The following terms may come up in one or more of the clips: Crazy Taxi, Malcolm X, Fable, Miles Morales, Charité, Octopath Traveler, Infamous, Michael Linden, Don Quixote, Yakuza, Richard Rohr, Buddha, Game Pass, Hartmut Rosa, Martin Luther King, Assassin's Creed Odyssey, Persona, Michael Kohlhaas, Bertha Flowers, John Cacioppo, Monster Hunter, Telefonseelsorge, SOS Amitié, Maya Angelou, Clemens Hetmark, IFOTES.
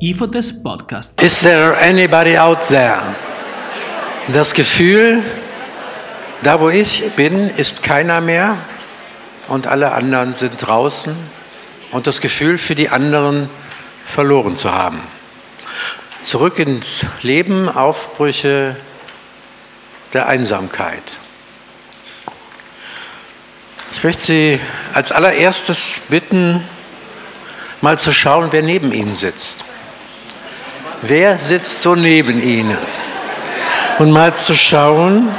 IFOTES Podcast. Is there anybody out there? Das Gefühl, da wo ich bin, ist keiner mehr und alle anderen sind draußen und das Gefühl für die anderen verloren zu haben. Zurück ins Leben, Aufbrüche der Einsamkeit. Ich möchte Sie als allererstes bitten, mal zu schauen, wer neben Ihnen sitzt. Wer sitzt so neben Ihnen? Und mal zu schauen,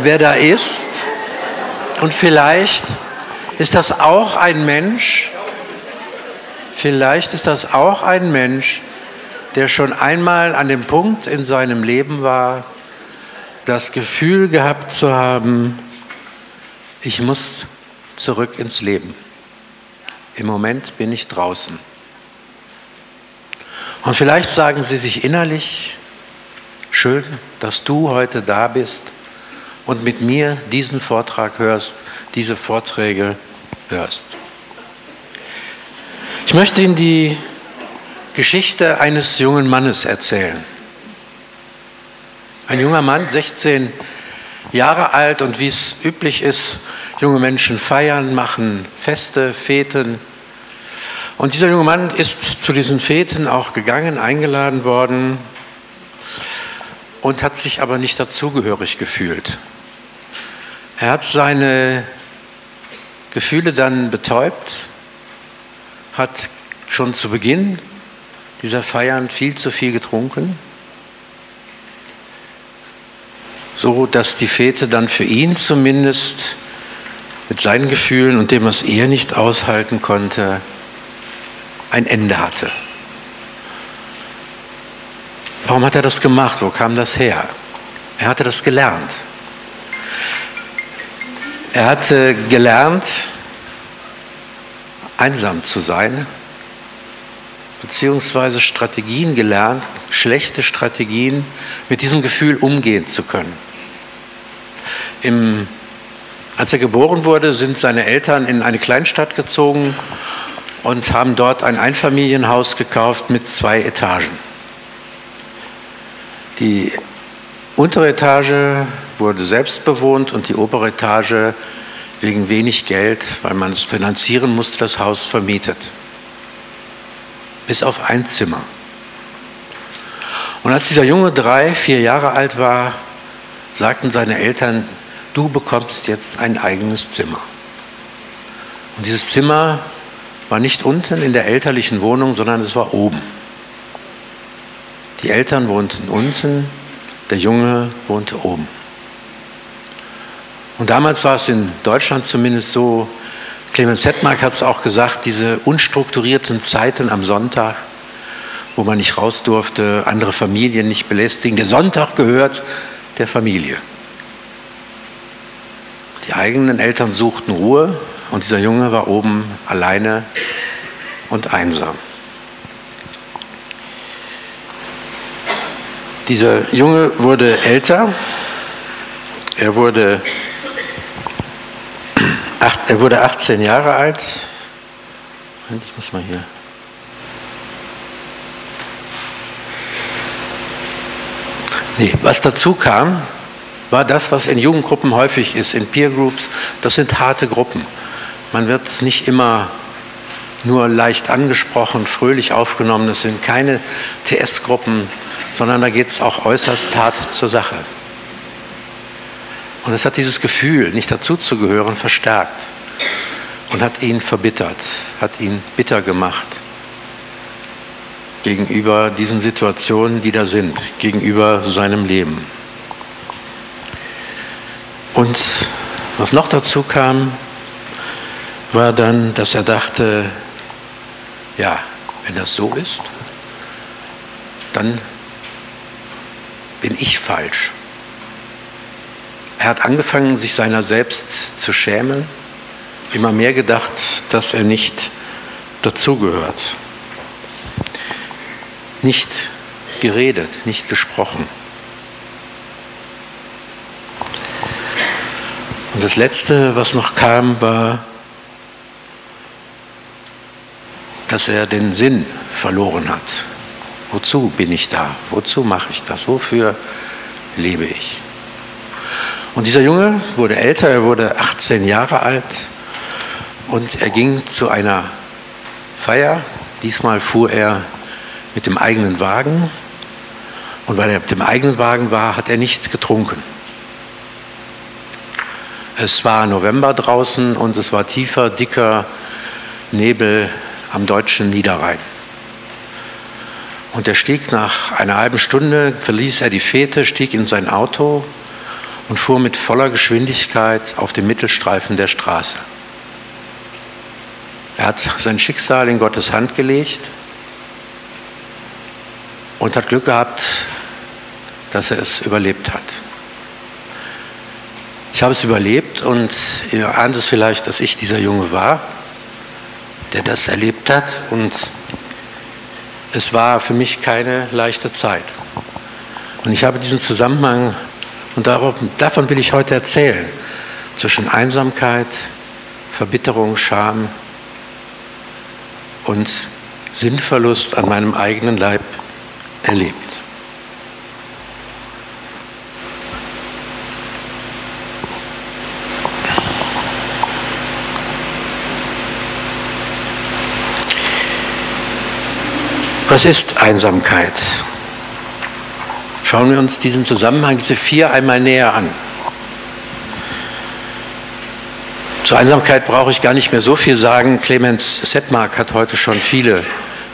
wer da ist. Und vielleicht ist das auch ein Mensch, der schon einmal an dem Punkt in seinem Leben war, das Gefühl gehabt zu haben, ich muss zurück ins Leben. Im Moment bin ich draußen. Und vielleicht sagen Sie sich innerlich, schön, dass du heute da bist und mit mir diesen Vortrag hörst, diese Vorträge hörst. Ich möchte Ihnen die Geschichte eines jungen Mannes erzählen. Ein junger Mann, 16 Jahre alt, und wie es üblich ist, junge Menschen feiern, machen Feste, Feten. Und dieser junge Mann ist zu diesen Feten auch gegangen, eingeladen worden und hat sich aber nicht dazugehörig gefühlt. Er hat seine Gefühle dann betäubt, hat schon zu Beginn dieser Feiern viel zu viel getrunken, so dass die Fete dann für ihn zumindest mit seinen Gefühlen und dem, was er nicht aushalten konnte, ein Ende hatte. Warum hat er das gemacht? Wo kam das her? Er hatte das gelernt. Er hatte gelernt, einsam zu sein, beziehungsweise Strategien gelernt, schlechte Strategien, mit diesem Gefühl umgehen zu können. Als er geboren wurde, sind seine Eltern in eine Kleinstadt gezogen und haben dort ein Einfamilienhaus gekauft mit 2 Etagen. Die untere Etage wurde selbst bewohnt und die obere Etage wegen wenig Geld, weil man es finanzieren musste, das Haus vermietet. Bis auf ein Zimmer. Und als dieser Junge 3-4 Jahre alt war, sagten seine Eltern, du bekommst jetzt ein eigenes Zimmer. Und dieses Zimmer war nicht unten in der elterlichen Wohnung, sondern es war oben. Die Eltern wohnten unten, der Junge wohnte oben. Und damals war es in Deutschland zumindest so, Clemens Hetmark hat es auch gesagt, diese unstrukturierten Zeiten am Sonntag, wo man nicht raus durfte, andere Familien nicht belästigen. Der Sonntag gehört der Familie. Die eigenen Eltern suchten Ruhe. Und dieser Junge war oben alleine und einsam. Dieser Junge wurde älter. Er wurde 18 Jahre alt. Ich muss mal hier. Was dazu kam, war das, was in Jugendgruppen häufig ist, in Peer Groups. Das sind harte Gruppen. Man wird nicht immer nur leicht angesprochen, fröhlich aufgenommen. Es sind keine TS-Gruppen, sondern da geht es auch äußerst hart zur Sache. Und es hat dieses Gefühl, nicht dazuzugehören, verstärkt und hat ihn verbittert, hat ihn bitter gemacht gegenüber diesen Situationen, die da sind, gegenüber seinem Leben. Und was noch dazu kam, war dann, dass er dachte, ja, wenn das so ist, dann bin ich falsch. Er hat angefangen, sich seiner selbst zu schämen, immer mehr gedacht, dass er nicht dazugehört. Nicht geredet, nicht gesprochen. Und das Letzte, was noch kam, war, dass er den Sinn verloren hat. Wozu bin ich da? Wozu mache ich das? Wofür lebe ich? Und dieser Junge wurde älter, er wurde 18 Jahre alt und er ging zu einer Feier. Diesmal fuhr er mit dem eigenen Wagen und weil er mit dem eigenen Wagen war, hat er nicht getrunken. Es war November draußen und es war tiefer, dicker Nebel am deutschen Niederrhein. Und er stieg nach einer halben Stunde, verließ er die Fete, stieg in sein Auto und fuhr mit voller Geschwindigkeit auf dem Mittelstreifen der Straße. Er hat sein Schicksal in Gottes Hand gelegt und hat Glück gehabt, dass er es überlebt hat. Ich habe es überlebt und ihr ahnt es vielleicht, dass ich dieser Junge war, der das erlebt hat, und es war für mich keine leichte Zeit. Und ich habe diesen Zusammenhang, und davon will ich heute erzählen, zwischen Einsamkeit, Verbitterung, Scham und Sinnverlust an meinem eigenen Leib erlebt. Was ist Einsamkeit? Schauen wir uns diesen Zusammenhang, diese 4 einmal näher an. Zur Einsamkeit brauche ich gar nicht mehr so viel sagen. Clemens Hetmark hat heute schon viele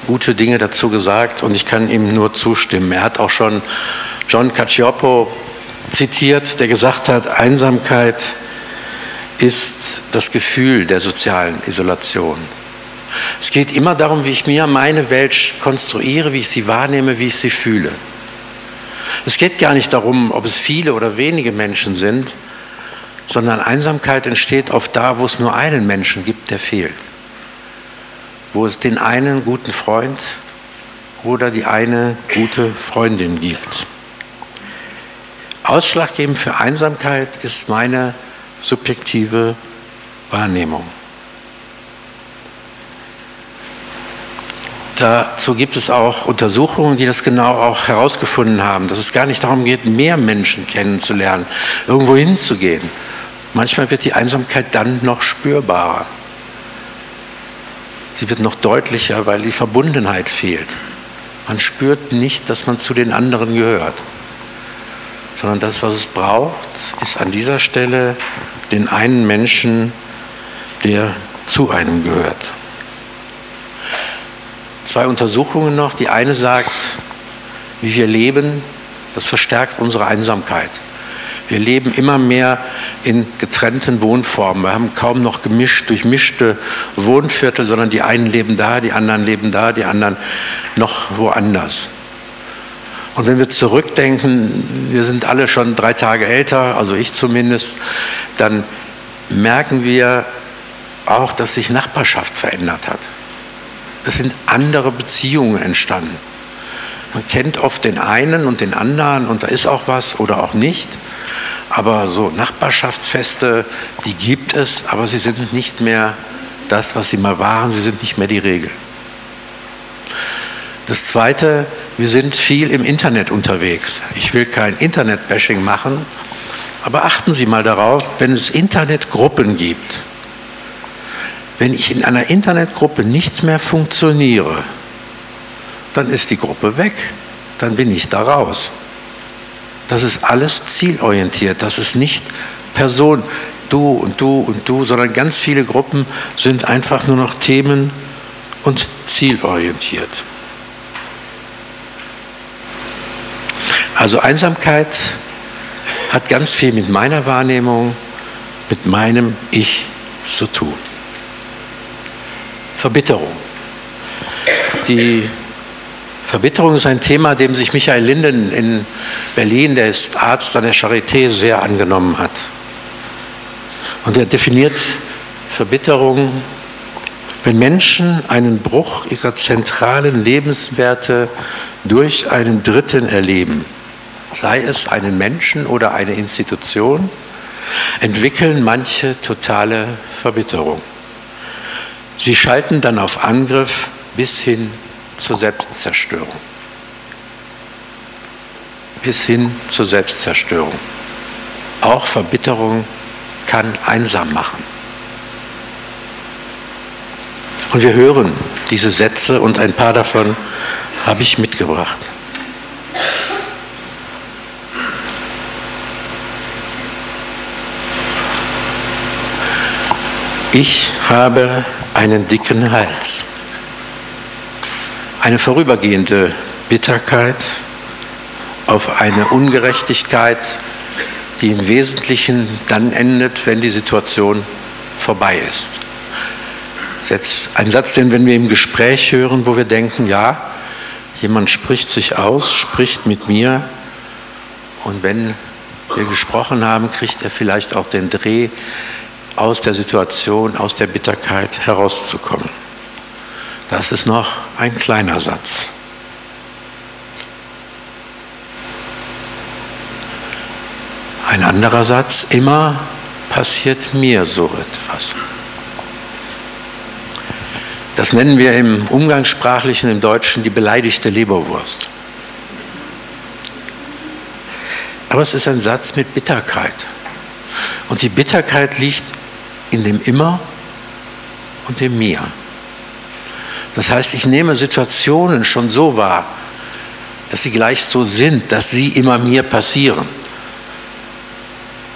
gute Dinge dazu gesagt und ich kann ihm nur zustimmen. Er hat auch schon John Cacioppo zitiert, der gesagt hat, Einsamkeit ist das Gefühl der sozialen Isolation. Es geht immer darum, wie ich mir meine Welt konstruiere, wie ich sie wahrnehme, wie ich sie fühle. Es geht gar nicht darum, ob es viele oder wenige Menschen sind, sondern Einsamkeit entsteht oft da, wo es nur einen Menschen gibt, der fehlt. Wo es den einen guten Freund oder die eine gute Freundin gibt. Ausschlaggebend für Einsamkeit ist meine subjektive Wahrnehmung. Dazu gibt es auch Untersuchungen, die das genau auch herausgefunden haben, dass es gar nicht darum geht, mehr Menschen kennenzulernen, irgendwo hinzugehen. Manchmal wird die Einsamkeit dann noch spürbarer. Sie wird noch deutlicher, weil die Verbundenheit fehlt. Man spürt nicht, dass man zu den anderen gehört, sondern das, was es braucht, ist an dieser Stelle den einen Menschen, der zu einem gehört. 2 Untersuchungen noch. Die eine sagt, wie wir leben, das verstärkt unsere Einsamkeit. Wir leben immer mehr in getrennten Wohnformen. Wir haben kaum noch durchmischte Wohnviertel, sondern die einen leben da, die anderen leben da, die anderen noch woanders. Und wenn wir zurückdenken, wir sind alle schon 3 Tage älter, also ich zumindest, dann merken wir auch, dass sich Nachbarschaft verändert hat. Es sind andere Beziehungen entstanden. Man kennt oft den einen und den anderen und da ist auch was oder auch nicht. Aber so Nachbarschaftsfeste, die gibt es, aber sie sind nicht mehr das, was sie mal waren. Sie sind nicht mehr die Regel. Das Zweite, wir sind viel im Internet unterwegs. Ich will kein Internet-Bashing machen, aber achten Sie mal darauf, wenn es Internetgruppen gibt. Wenn ich in einer Internetgruppe nicht mehr funktioniere, dann ist die Gruppe weg, dann bin ich da raus. Das ist alles zielorientiert, das ist nicht Person, du und du und du, sondern ganz viele Gruppen sind einfach nur noch themen- und zielorientiert. Also Einsamkeit hat ganz viel mit meiner Wahrnehmung, mit meinem Ich zu tun. Verbitterung. Die Verbitterung ist ein Thema, dem sich Michael Linden in Berlin, der ist Arzt an der Charité, sehr angenommen hat. Und er definiert Verbitterung, wenn Menschen einen Bruch ihrer zentralen Lebenswerte durch einen Dritten erleben, sei es einen Menschen oder eine Institution, entwickeln manche totale Verbitterung. Sie schalten dann auf Angriff bis hin zur Selbstzerstörung. Bis hin zur Selbstzerstörung. Auch Verbitterung kann einsam machen. Und wir hören diese Sätze und ein paar davon habe ich mitgebracht. Ich habe einen dicken Hals, eine vorübergehende Bitterkeit auf eine Ungerechtigkeit, die im Wesentlichen dann endet, wenn die Situation vorbei ist. Jetzt ein Satz, den wenn wir im Gespräch hören, wo wir denken, ja, jemand spricht sich aus, spricht mit mir und wenn wir gesprochen haben, kriegt er vielleicht auch den Dreh, aus der Situation, aus der Bitterkeit herauszukommen. Das ist noch ein kleiner Satz. Ein anderer Satz, immer passiert mir so etwas. Das nennen wir im Umgangssprachlichen, im Deutschen, die beleidigte Leberwurst. Aber es ist ein Satz mit Bitterkeit. Und die Bitterkeit liegt in dem Immer und dem Mir. Das heißt, ich nehme Situationen schon so wahr, dass sie gleich so sind, dass sie immer mir passieren.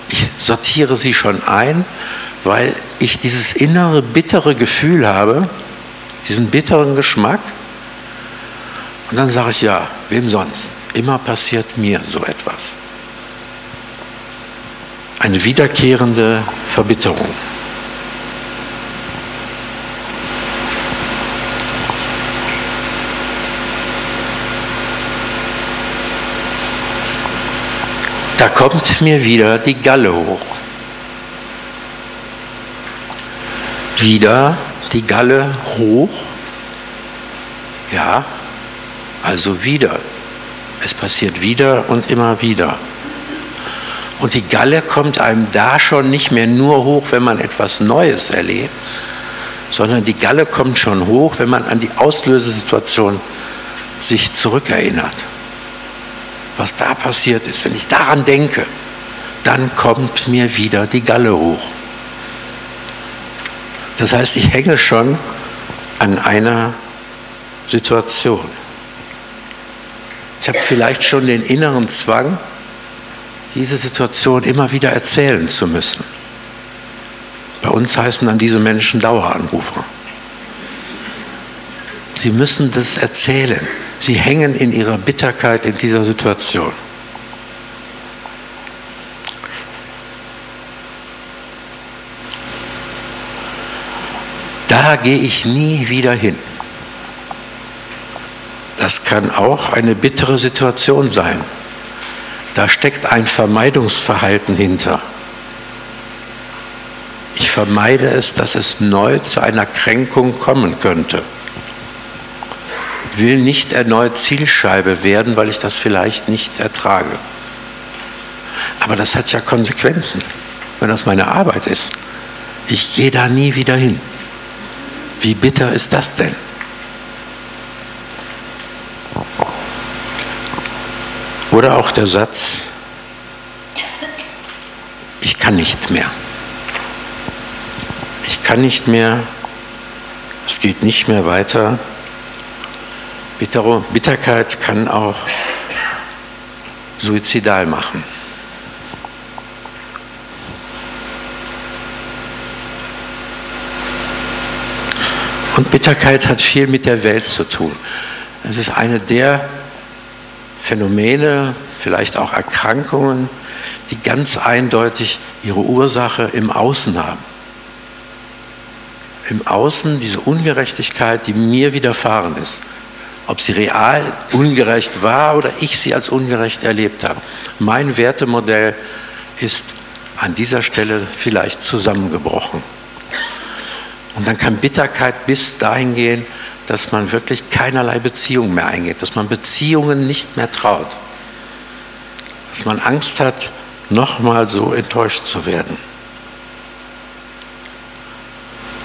Ich sortiere sie schon ein, weil ich dieses innere, bittere Gefühl habe, diesen bitteren Geschmack. Und dann sage ich, ja, wem sonst? Immer passiert mir so etwas. Eine wiederkehrende Verbitterung. Da kommt mir wieder die Galle hoch. Wieder die Galle hoch. Ja, also wieder. Es passiert wieder und immer wieder. Und die Galle kommt einem da schon nicht mehr nur hoch, wenn man etwas Neues erlebt, sondern die Galle kommt schon hoch, wenn man an die Auslösesituation sich zurückerinnert. Was da passiert ist, wenn ich daran denke, dann kommt mir wieder die Galle hoch. Das heißt, ich hänge schon an einer Situation. Ich habe vielleicht schon den inneren Zwang, diese Situation immer wieder erzählen zu müssen. Bei uns heißen dann diese Menschen Daueranrufer. Sie müssen das erzählen. Sie hängen in ihrer Bitterkeit in dieser Situation. Da gehe ich nie wieder hin. Das kann auch eine bittere Situation sein. Da steckt ein Vermeidungsverhalten hinter. Ich vermeide es, dass es neu zu einer Kränkung kommen könnte. Ich will nicht erneut Zielscheibe werden, weil ich das vielleicht nicht ertrage. Aber das hat ja Konsequenzen, wenn das meine Arbeit ist. Ich gehe da nie wieder hin. Wie bitter ist das denn? Oder auch der Satz, ich kann nicht mehr. Ich kann nicht mehr, es geht nicht mehr weiter. Bitterkeit kann auch suizidal machen. Und Bitterkeit hat viel mit der Welt zu tun. Es ist eine der Phänomene, vielleicht auch Erkrankungen, die ganz eindeutig ihre Ursache im Außen haben. Im Außen diese Ungerechtigkeit, die mir widerfahren ist. Ob sie real ungerecht war oder ich sie als ungerecht erlebt habe. Mein Wertemodell ist an dieser Stelle vielleicht zusammengebrochen. Und dann kann Bitterkeit bis dahin gehen, dass man wirklich keinerlei Beziehung mehr eingeht, dass man Beziehungen nicht mehr traut, dass man Angst hat, nochmal so enttäuscht zu werden.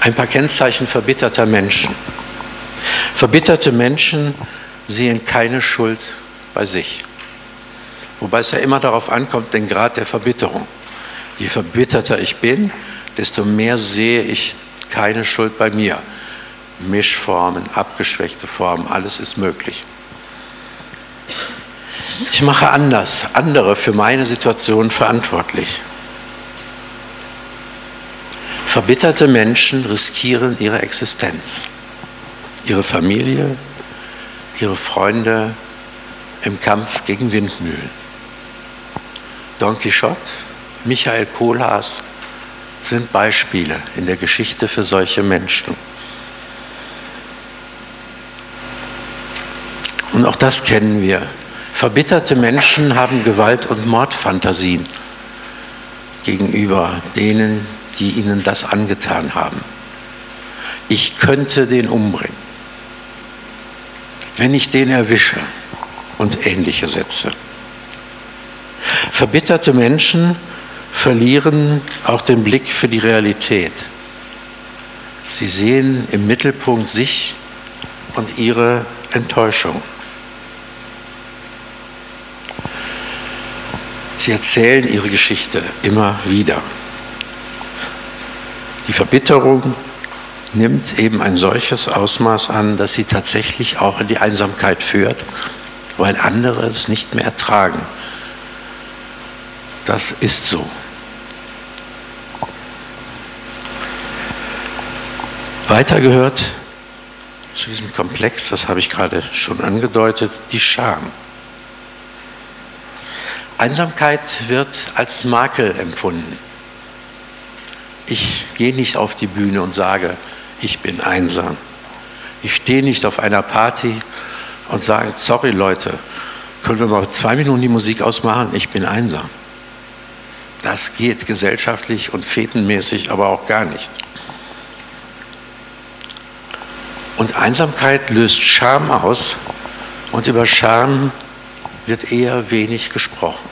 Ein paar Kennzeichen verbitterter Menschen. Verbitterte Menschen sehen keine Schuld bei sich. Wobei es ja immer darauf ankommt, den Grad der Verbitterung. Je verbitterter ich bin, desto mehr sehe ich keine Schuld bei mir. Mischformen, abgeschwächte Formen, alles ist möglich. Ich mache andere für meine Situation verantwortlich. Verbitterte Menschen riskieren ihre Existenz, ihre Familie, ihre Freunde im Kampf gegen Windmühlen. Don Quixote, Michael Kohlhaas sind Beispiele in der Geschichte für solche Menschen. Und auch das kennen wir. Verbitterte Menschen haben Gewalt- und Mordfantasien gegenüber denen, die ihnen das angetan haben. Ich könnte den umbringen, wenn ich den erwische, und ähnliche Sätze. Verbitterte Menschen verlieren auch den Blick für die Realität. Sie sehen im Mittelpunkt sich und ihre Enttäuschung. Sie erzählen ihre Geschichte immer wieder. Die Verbitterung nimmt eben ein solches Ausmaß an, dass sie tatsächlich auch in die Einsamkeit führt, weil andere es nicht mehr ertragen. Das ist so. Weiter gehört zu diesem Komplex, das habe ich gerade schon angedeutet, die Scham. Einsamkeit wird als Makel empfunden. Ich gehe nicht auf die Bühne und sage, ich bin einsam. Ich stehe nicht auf einer Party und sage, sorry Leute, können wir mal 2 Minuten die Musik ausmachen, ich bin einsam. Das geht gesellschaftlich und fetenmäßig aber auch gar nicht. Und Einsamkeit löst Scham aus und über Scham wird eher wenig gesprochen.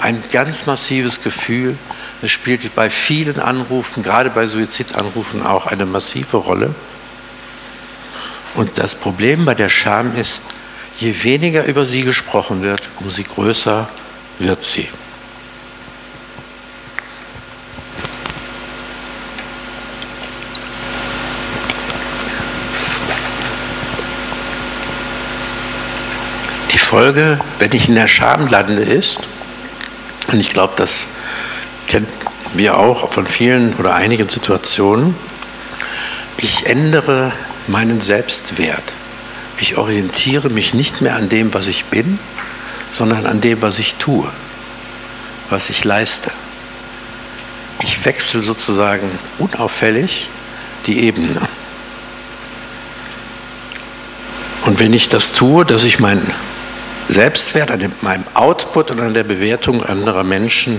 Ein ganz massives Gefühl, das spielt bei vielen Anrufen, gerade bei Suizidanrufen auch eine massive Rolle. Und das Problem bei der Scham ist, je weniger über sie gesprochen wird, umso größer wird sie. Die Folge, wenn ich in der Scham lande, ist, und ich glaube, das kennen wir auch von vielen oder einigen Situationen, ich ändere meinen Selbstwert. Ich orientiere mich nicht mehr an dem, was ich bin, sondern an dem, was ich tue, was ich leiste. Ich wechsle sozusagen unauffällig die Ebene. Und wenn ich das tue, dass ich meinen Selbstwert an meinem Output und an der Bewertung anderer Menschen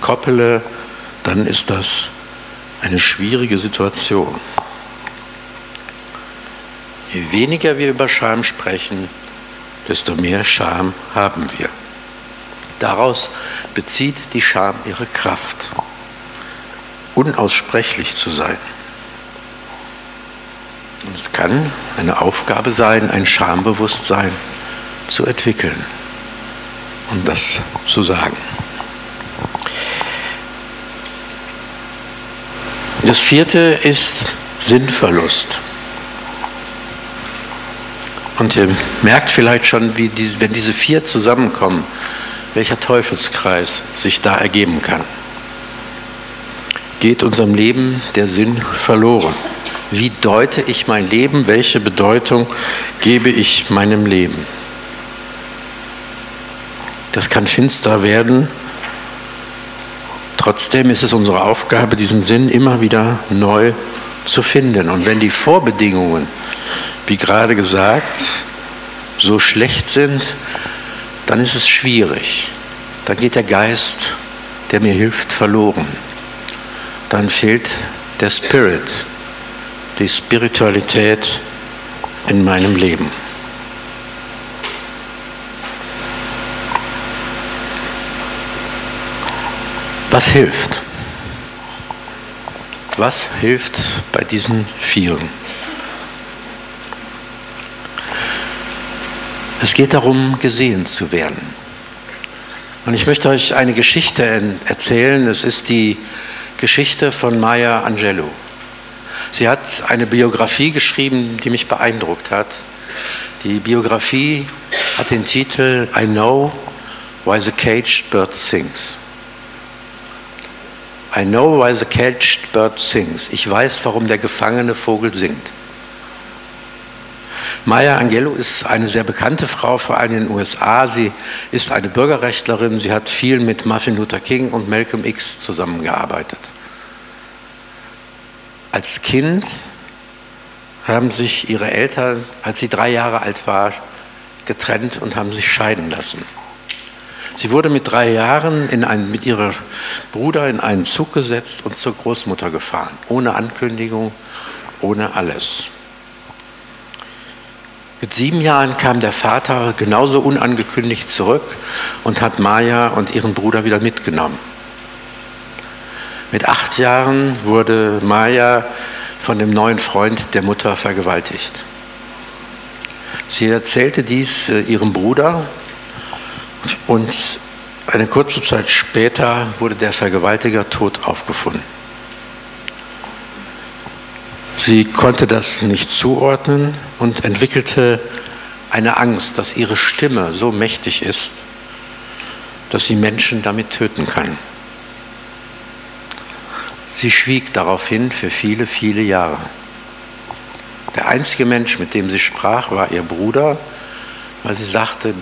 koppele, dann ist das eine schwierige Situation. Je weniger wir über Scham sprechen, desto mehr Scham haben wir. Daraus bezieht die Scham ihre Kraft, unaussprechlich zu sein. Und es kann eine Aufgabe sein, ein Schambewusstsein zu entwickeln und das zu sagen. Das vierte ist Sinnverlust. Und ihr merkt vielleicht schon, wenn diese vier zusammenkommen, welcher Teufelskreis sich da ergeben kann. Geht unserem Leben der Sinn verloren? Wie deute ich mein Leben? Welche Bedeutung gebe ich meinem Leben? Das kann finster werden. Trotzdem ist es unsere Aufgabe, diesen Sinn immer wieder neu zu finden. Und wenn die Vorbedingungen, wie gerade gesagt, so schlecht sind, dann ist es schwierig. Dann geht der Geist, der mir hilft, verloren. Dann fehlt der Spirit, die Spiritualität in meinem Leben. Was hilft? Was hilft bei diesen Vieren? Es geht darum, gesehen zu werden. Und ich möchte euch eine Geschichte erzählen. Es ist die Geschichte von Maya Angelou. Sie hat eine Biografie geschrieben, die mich beeindruckt hat. Die Biografie hat den Titel I Know Why the Caged Bird Sings. I know why the caged bird sings. Ich weiß, warum der gefangene Vogel singt. Maya Angelou ist eine sehr bekannte Frau, vor allem in den USA. Sie ist eine Bürgerrechtlerin. Sie hat viel mit Martin Luther King und Malcolm X zusammengearbeitet. Als Kind haben sich ihre Eltern, als sie 3 Jahre alt war, getrennt und haben sich scheiden lassen. Sie wurde mit 3 Jahren mit ihrem Bruder in einen Zug gesetzt und zur Großmutter gefahren, ohne Ankündigung, ohne alles. Mit 7 Jahren kam der Vater genauso unangekündigt zurück und hat Maya und ihren Bruder wieder mitgenommen. Mit 8 Jahren wurde Maya von dem neuen Freund der Mutter vergewaltigt. Sie erzählte dies ihrem Bruder und eine kurze Zeit später wurde der Vergewaltiger tot aufgefunden. Sie konnte das nicht zuordnen und entwickelte eine Angst, dass ihre Stimme so mächtig ist, dass sie Menschen damit töten kann. Sie schwieg daraufhin für viele, viele Jahre. Der einzige Mensch, mit dem sie sprach, war ihr Bruder, weil sie sagte,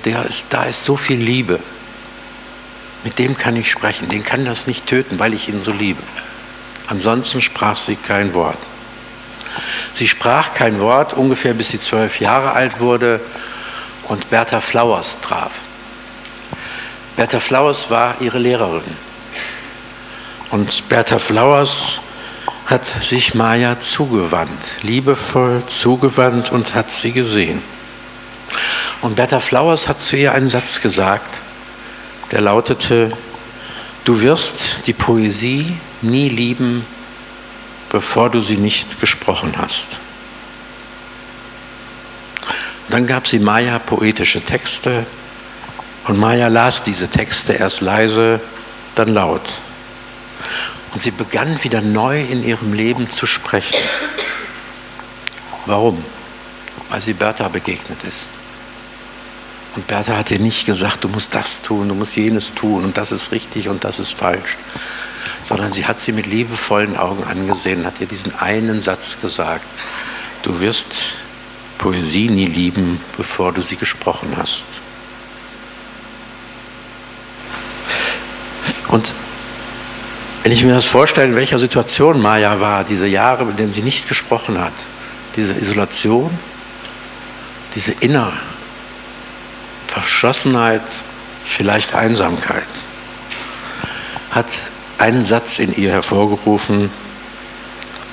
da ist so viel Liebe. Mit dem kann ich sprechen, den kann das nicht töten, weil ich ihn so liebe. Ansonsten sprach sie kein Wort. Sie sprach kein Wort, ungefähr bis sie 12 Jahre alt wurde und Bertha Flowers traf. Bertha Flowers war ihre Lehrerin. Und Bertha Flowers hat sich Maya zugewandt, liebevoll zugewandt und hat sie gesehen. Und Bertha Flowers hat zu ihr einen Satz gesagt, der lautete: Du wirst die Poesie nie lieben, bevor du sie nicht gesprochen hast. Dann gab sie Maya poetische Texte und Maya las diese Texte erst leise, dann laut. Und sie begann wieder neu in ihrem Leben zu sprechen. Warum? Weil sie Bertha begegnet ist. Und Bertha hat ihr nicht gesagt, du musst das tun, du musst jenes tun und das ist richtig und das ist falsch. Sondern sie hat sie mit liebevollen Augen angesehen und hat ihr diesen einen Satz gesagt. Du wirst Poesie nie lieben, bevor du sie gesprochen hast. Und wenn ich mir das vorstelle, in welcher Situation Maya war, diese Jahre, in denen sie nicht gesprochen hat, diese Isolation, diese innere Verschlossenheit, vielleicht Einsamkeit, hat einen Satz in ihr hervorgerufen,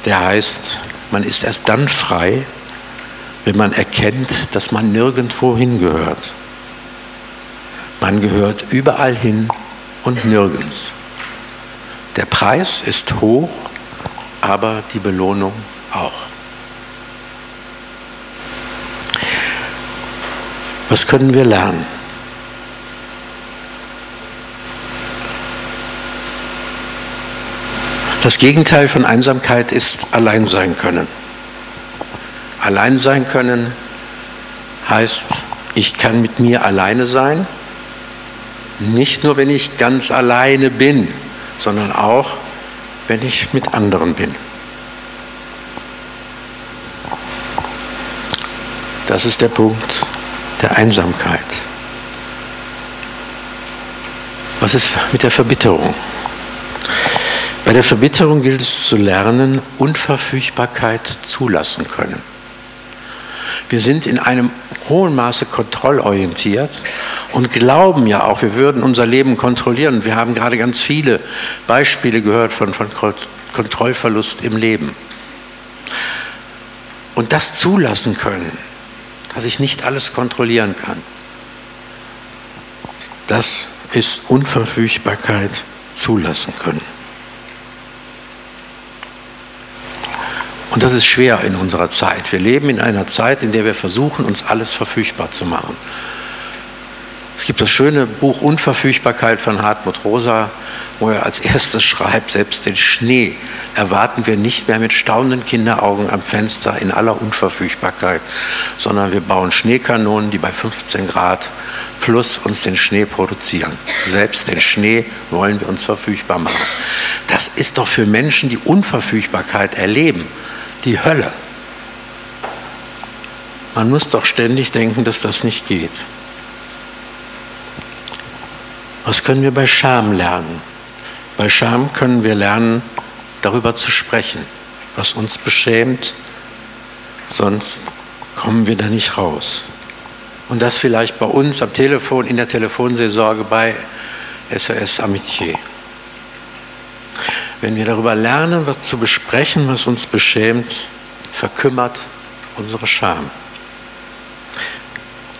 der heißt, man ist erst dann frei, wenn man erkennt, dass man nirgendwo hingehört. Man gehört überall hin und nirgends. Der Preis ist hoch, aber die Belohnung auch. Was können wir lernen? Das Gegenteil von Einsamkeit ist allein sein können. Allein sein können heißt, ich kann mit mir alleine sein, nicht nur wenn ich ganz alleine bin, sondern auch, wenn ich mit anderen bin. Das ist der Punkt der Einsamkeit. Was ist mit der Verbitterung? Bei der Verbitterung gilt es zu lernen, Unverfügbarkeit zulassen können. Wir sind in einem hohen Maße kontrollorientiert und glauben ja auch, wir würden unser Leben kontrollieren. Wir haben gerade ganz viele Beispiele gehört von Kontrollverlust im Leben. Und das zulassen können, dass ich nicht alles kontrollieren kann, das ist Unverfügbarkeit zulassen können. Und das ist schwer in unserer Zeit. Wir leben in einer Zeit, in der wir versuchen, uns alles verfügbar zu machen. Es gibt das schöne Buch Unverfügbarkeit von Hartmut Rosa, wo er als erstes schreibt, selbst den Schnee erwarten wir nicht mehr mit staunenden Kinderaugen am Fenster in aller Unverfügbarkeit, sondern wir bauen Schneekanonen, die bei 15 Grad plus uns den Schnee produzieren. Selbst den Schnee wollen wir uns verfügbar machen. Das ist doch für Menschen, die Unverfügbarkeit erleben, die Hölle. Man muss doch ständig denken, dass das nicht geht. Was können wir bei Scham lernen? Bei Scham können wir lernen, darüber zu sprechen, was uns beschämt, sonst kommen wir da nicht raus. Und das vielleicht bei uns am Telefon, in der Telefonseelsorge bei SOS Amitié. Wenn wir darüber lernen, was zu besprechen, was uns beschämt, verkümmert unsere Scham.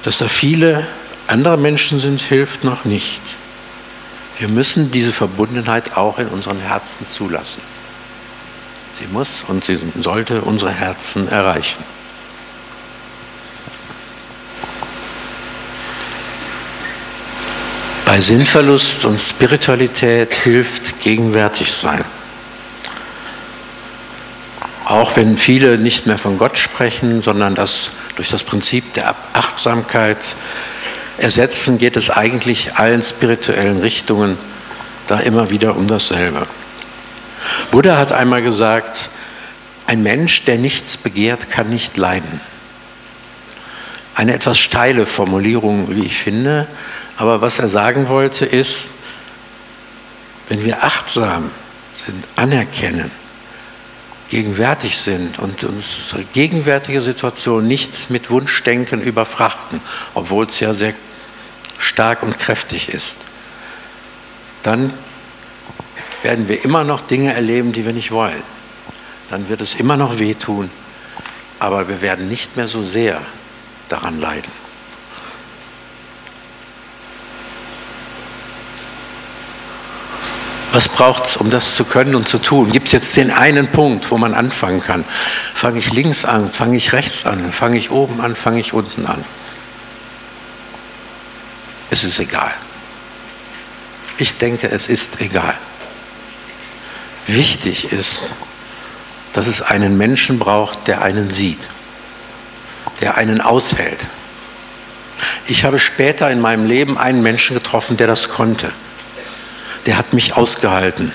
Dass da viele andere Menschen sind, hilft noch nicht. Wir müssen diese Verbundenheit auch in unseren Herzen zulassen. Sie muss und sie sollte unsere Herzen erreichen. Bei Sinnverlust und Spiritualität hilft gegenwärtig sein. Auch wenn viele nicht mehr von Gott sprechen, sondern das durch das Prinzip der Achtsamkeit ersetzen, geht es eigentlich allen spirituellen Richtungen da immer wieder um dasselbe. Buddha hat einmal gesagt, ein Mensch, der nichts begehrt, kann nicht leiden. Eine etwas steile Formulierung, wie ich finde, aber was er sagen wollte ist, wenn wir achtsam sind, anerkennen, gegenwärtig sind und uns gegenwärtige Situation nicht mit Wunschdenken überfrachten, obwohl es ja sehr stark und kräftig ist, dann werden wir immer noch Dinge erleben, die wir nicht wollen. Dann wird es immer noch wehtun, aber wir werden nicht mehr so sehr daran leiden. Was braucht es, um das zu können und zu tun? Gibt es jetzt den einen Punkt, wo man anfangen kann? Fange ich links an? Fange ich rechts an? Fange ich oben an? Fange ich unten an? Es ist egal. Ich denke, es ist egal. Wichtig ist, dass es einen Menschen braucht, der einen sieht, der einen aushält. Ich habe später in meinem Leben einen Menschen getroffen, der das konnte. Der hat mich ausgehalten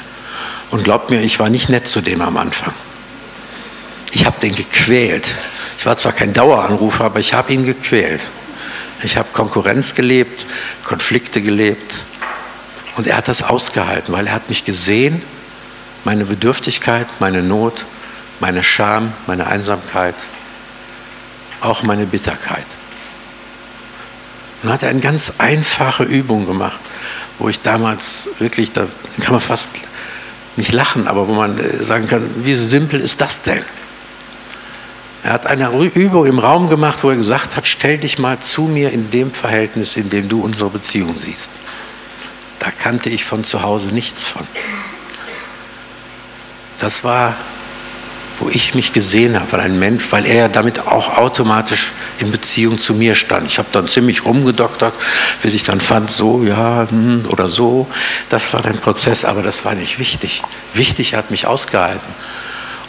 und glaubt mir, ich war nicht nett zu dem am Anfang. Ich habe den gequält. Ich war zwar kein Daueranrufer, aber ich habe ihn gequält. Ich habe Konkurrenz gelebt, Konflikte gelebt und er hat das ausgehalten, weil er hat mich gesehen, meine Bedürftigkeit, meine Not, meine Scham, meine Einsamkeit, auch meine Bitterkeit. Dann hat er eine ganz einfache Übung gemacht, wo ich damals wirklich, da kann man fast nicht lachen, aber wo man sagen kann, wie simpel ist das denn? Er hat eine Übung im Raum gemacht, wo er gesagt hat, stell dich mal zu mir in dem Verhältnis, in dem du unsere Beziehung siehst. Da kannte ich von zu Hause nichts von. Das war, wo ich mich gesehen habe, weil ein Mensch, weil er ja damit auch automatisch in Beziehung zu mir stand. Ich habe dann ziemlich rumgedoktert, bis ich dann fand, so, ja, oder so. Das war ein Prozess, aber das war nicht wichtig. Wichtig, er hat mich ausgehalten.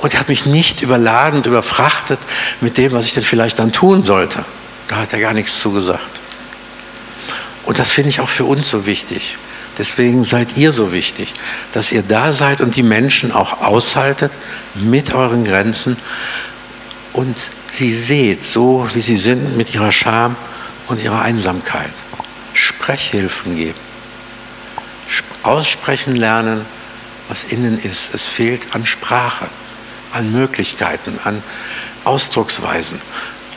Und er hat mich nicht überladen, überfrachtet mit dem, was ich denn vielleicht dann tun sollte. Da hat er gar nichts zugesagt. Und das finde ich auch für uns so wichtig. Deswegen seid ihr so wichtig, dass ihr da seid und die Menschen auch aushaltet mit euren Grenzen und sie seht, so wie sie sind, mit ihrer Scham und ihrer Einsamkeit. Sprechhilfen geben. Aussprechen lernen, was innen ist. Es fehlt an Sprache, an Möglichkeiten, an Ausdrucksweisen.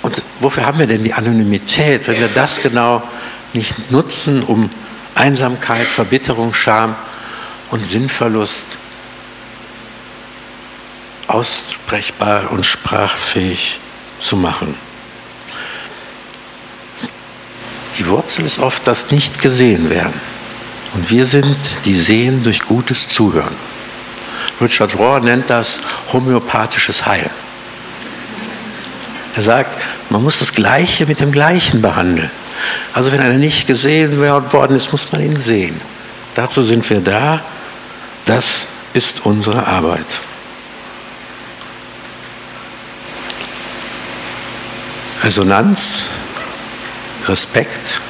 Und wofür haben wir denn die Anonymität, wenn wir das genau nicht nutzen, um Einsamkeit, Verbitterung, Scham und Sinnverlust aussprechbar und sprachfähig zu machen. Die Wurzel ist oft das Nicht-Gesehen-Werden. Und wir sind die Sehen durch gutes Zuhören. Richard Rohr nennt das homöopathisches Heilen. Er sagt, man muss das Gleiche mit dem Gleichen behandeln. Also wenn einer nicht gesehen worden ist, muss man ihn sehen. Dazu sind wir da. Das ist unsere Arbeit. Resonanz, Respekt,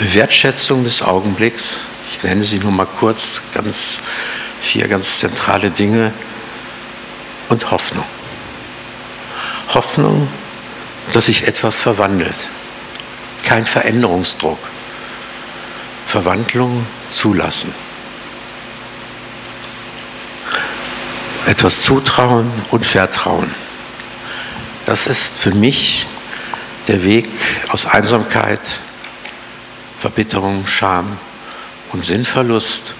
Wertschätzung des Augenblicks. Ich nenne sie nur mal kurz, vier ganz zentrale Dinge. Und Hoffnung. Hoffnung, dass sich etwas verwandelt. Kein Veränderungsdruck. Verwandlung zulassen. Etwas zutrauen und vertrauen. Das ist für mich der Weg aus Einsamkeit, Verbitterung, Scham und Sinnverlust.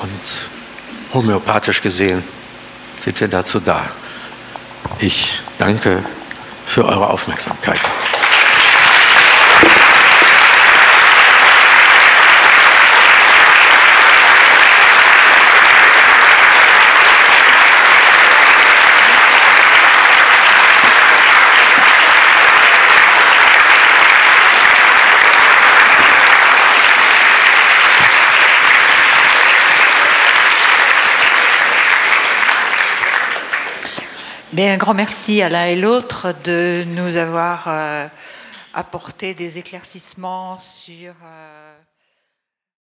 Und homöopathisch gesehen sind wir dazu da. Ich danke für eure Aufmerksamkeit. Bien, un grand merci à l'un et l'autre de nous avoir apporté des éclaircissements sur...